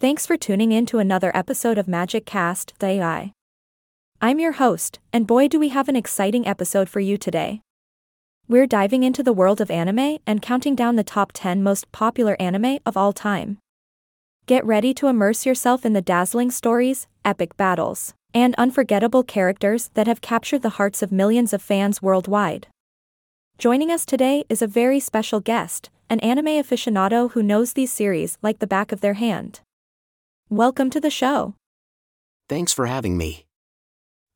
Thanks for tuning in to another episode of Magic Cast, the AI. I'm your host, and boy do we have an exciting episode for you today. We're diving into the world of anime and counting down the top 10 most popular anime of all time. Get ready to immerse yourself in the dazzling stories, epic battles, and unforgettable characters that have captured the hearts of millions of fans worldwide. Joining us today is a very special guest, an anime aficionado who knows these series like the back of their hand. Welcome to the show. Thanks for having me.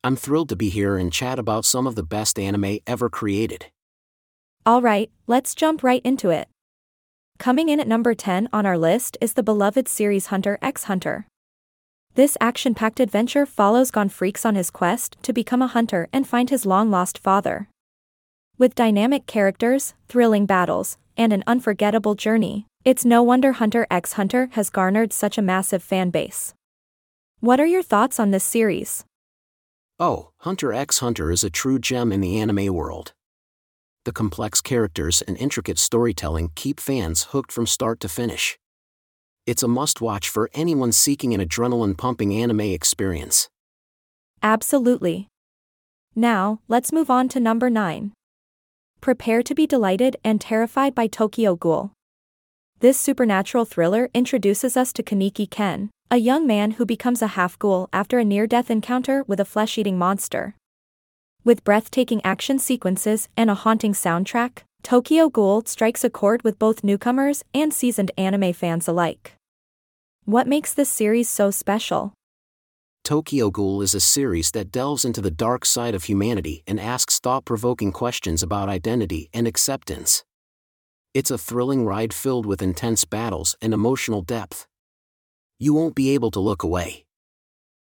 I'm thrilled to be here and chat about some of the best anime ever created. Alright, let's jump right into it. Coming in at number 10 on our list is the beloved series Hunter x Hunter. This action-packed adventure follows Gon Freecs on his quest to become a hunter and find his long-lost father. With dynamic characters, thrilling battles, and an unforgettable journey, it's no wonder Hunter x Hunter has garnered such a massive fanbase. What are your thoughts on this series? Oh, Hunter x Hunter is a true gem in the anime world. The complex characters and intricate storytelling keep fans hooked from start to finish. It's a must-watch for anyone seeking an adrenaline-pumping anime experience. Absolutely. Now, let's move on to number 9. Prepare to be delighted and terrified by Tokyo Ghoul. This supernatural thriller introduces us to Kaneki Ken, a young man who becomes a half-ghoul after a near-death encounter with a flesh-eating monster. With breathtaking action sequences and a haunting soundtrack, Tokyo Ghoul strikes a chord with both newcomers and seasoned anime fans alike. What makes this series so special? Tokyo Ghoul is a series that delves into the dark side of humanity and asks thought-provoking questions about identity and acceptance. It's a thrilling ride filled with intense battles and emotional depth. You won't be able to look away.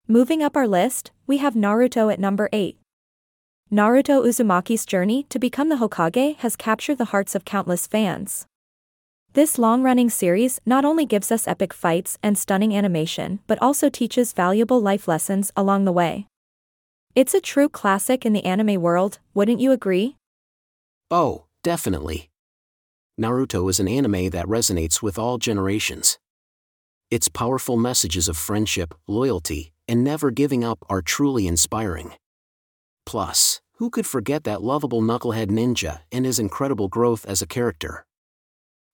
Moving up our list, we have Naruto at number 8. Naruto Uzumaki's journey to become the Hokage has captured the hearts of countless fans. This long-running series not only gives us epic fights and stunning animation but also teaches valuable life lessons along the way. It's a true classic in the anime world, wouldn't you agree? Oh, definitely. Naruto is an anime that resonates with all generations. Its powerful messages of friendship, loyalty, and never giving up are truly inspiring. Plus, who could forget that lovable knucklehead ninja and his incredible growth as a character?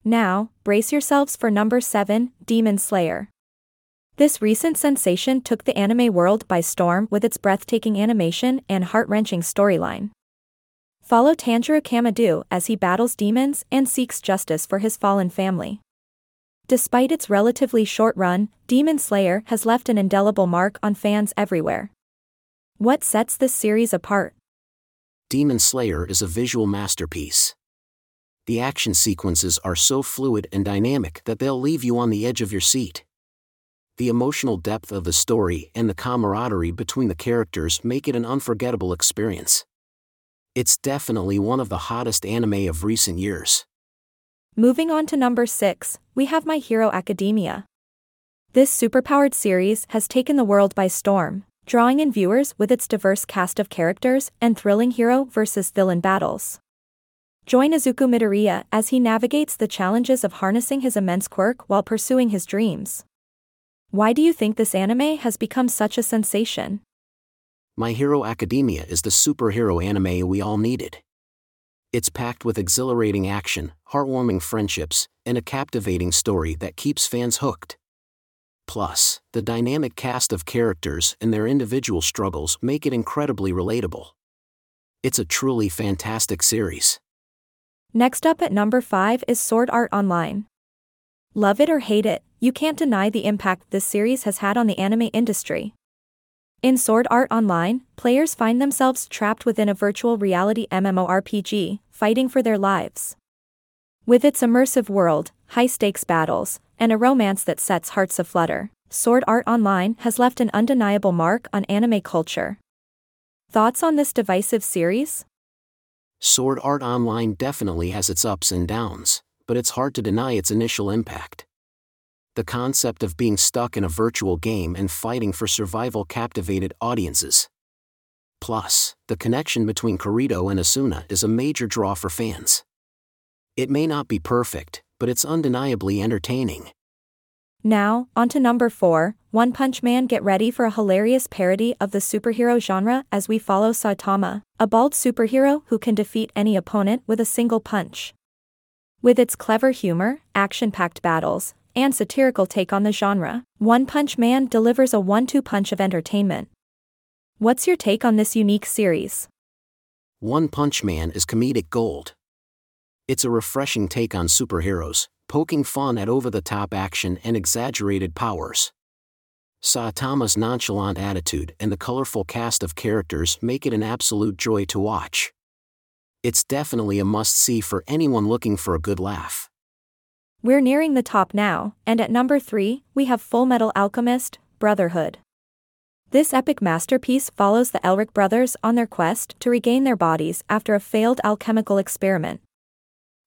Now, brace yourselves for number 7, Demon Slayer. This recent sensation took the anime world by storm with its breathtaking animation and heart-wrenching storyline. Follow Tanjiro Kamado as he battles demons and seeks justice for his fallen family. Despite its relatively short run, Demon Slayer has left an indelible mark on fans everywhere. What sets this series apart? Demon Slayer is a visual masterpiece. The action sequences are so fluid and dynamic that they'll leave you on the edge of your seat. The emotional depth of the story and the camaraderie between the characters make it an unforgettable experience. It's definitely one of the hottest anime of recent years. Moving on to number 6, we have My Hero Academia. This superpowered series has taken the world by storm, drawing in viewers with its diverse cast of characters and thrilling hero versus villain battles. Join Izuku Midoriya as he navigates the challenges of harnessing his immense quirk while pursuing his dreams. Why do you think this anime has become such a sensation? My Hero Academia is the superhero anime we all needed. It's packed with exhilarating action, heartwarming friendships, and a captivating story that keeps fans hooked. Plus, the dynamic cast of characters and their individual struggles make it incredibly relatable. It's a truly fantastic series. Next up at number 5 is Sword Art Online. Love it or hate it, you can't deny the impact this series has had on the anime industry. In Sword Art Online, players find themselves trapped within a virtual reality MMORPG, fighting for their lives. With its immersive world, high-stakes battles, and a romance that sets hearts aflutter, Sword Art Online has left an undeniable mark on anime culture. Thoughts on this divisive series? Sword Art Online definitely has its ups and downs, but it's hard to deny its initial impact. The concept of being stuck in a virtual game and fighting for survival captivated audiences. Plus, the connection between Kirito and Asuna is a major draw for fans. It may not be perfect, but it's undeniably entertaining. Now, on to number 4, One Punch Man. Get ready for a hilarious parody of the superhero genre as we follow Saitama, a bald superhero who can defeat any opponent with a single punch. With its clever humor, action-packed battles, and satirical take on the genre, One Punch Man delivers a 1-2 punch of entertainment. What's your take on this unique series? One Punch Man is comedic gold. It's a refreshing take on superheroes, poking fun at over-the-top action and exaggerated powers. Saitama's nonchalant attitude and the colorful cast of characters make it an absolute joy to watch. It's definitely a must-see for anyone looking for a good laugh. We're nearing the top now, and at number 3, we have Fullmetal Alchemist, Brotherhood. This epic masterpiece follows the Elric brothers on their quest to regain their bodies after a failed alchemical experiment.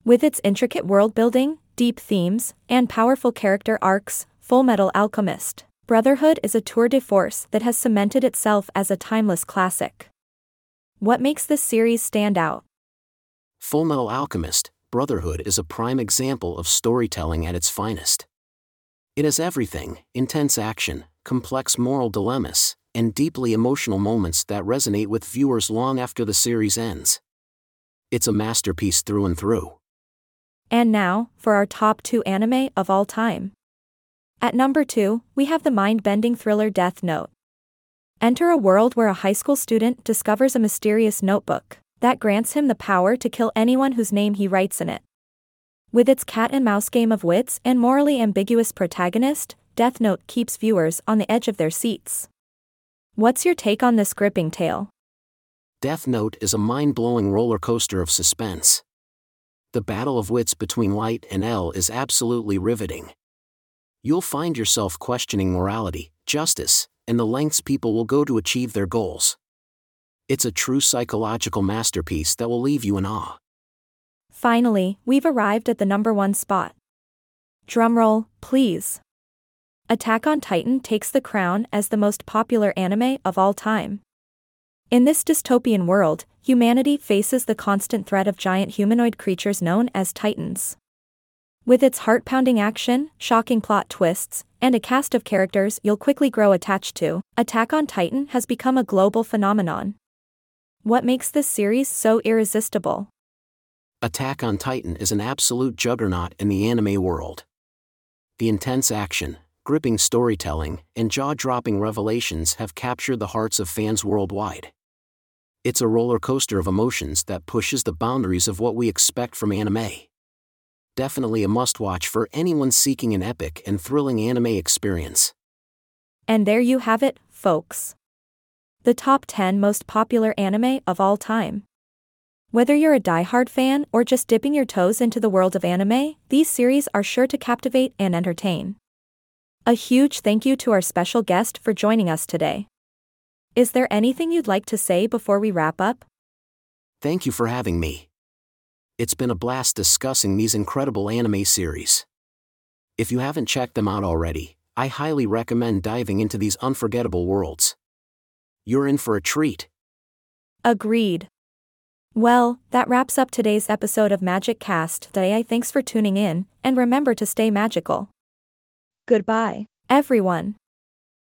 With its intricate world-building, deep themes, and powerful character arcs, Fullmetal Alchemist Brotherhood is a tour de force that has cemented itself as a timeless classic. What makes this series stand out? Fullmetal Alchemist Brotherhood is a prime example of storytelling at its finest. It has everything: intense action, complex moral dilemmas, and deeply emotional moments that resonate with viewers long after the series ends. It's a masterpiece through and through. And now, for our top 2 anime of all time. At number 2, we have the mind-bending thriller Death Note. Enter a world where a high school student discovers a mysterious notebook that grants him the power to kill anyone whose name he writes in it. With its cat-and-mouse game of wits and morally ambiguous protagonist, Death Note keeps viewers on the edge of their seats. What's your take on this gripping tale? Death Note is a mind-blowing roller coaster of suspense. The battle of wits between Light and L is absolutely riveting. You'll find yourself questioning morality, justice, and the lengths people will go to achieve their goals. It's a true psychological masterpiece that will leave you in awe. Finally, we've arrived at the number 1 spot. Drumroll, please. Attack on Titan takes the crown as the most popular anime of all time. In this dystopian world, humanity faces the constant threat of giant humanoid creatures known as Titans. With its heart-pounding action, shocking plot twists, and a cast of characters you'll quickly grow attached to, Attack on Titan has become a global phenomenon. What makes this series so irresistible? Attack on Titan is an absolute juggernaut in the anime world. The intense action, gripping storytelling, and jaw-dropping revelations have captured the hearts of fans worldwide. It's a roller coaster of emotions that pushes the boundaries of what we expect from anime. Definitely a must-watch for anyone seeking an epic and thrilling anime experience. And there you have it, folks. The top 10 most popular anime of all time. Whether you're a die-hard fan or just dipping your toes into the world of anime, these series are sure to captivate and entertain. A huge thank you to our special guest for joining us today. Is there anything you'd like to say before we wrap up? Thank you for having me. It's been a blast discussing these incredible anime series. If you haven't checked them out already, I highly recommend diving into these unforgettable worlds. You're in for a treat. Agreed. Well, that wraps up today's episode of Magic Cast. Thanks for tuning in, and remember to stay magical. Goodbye, everyone.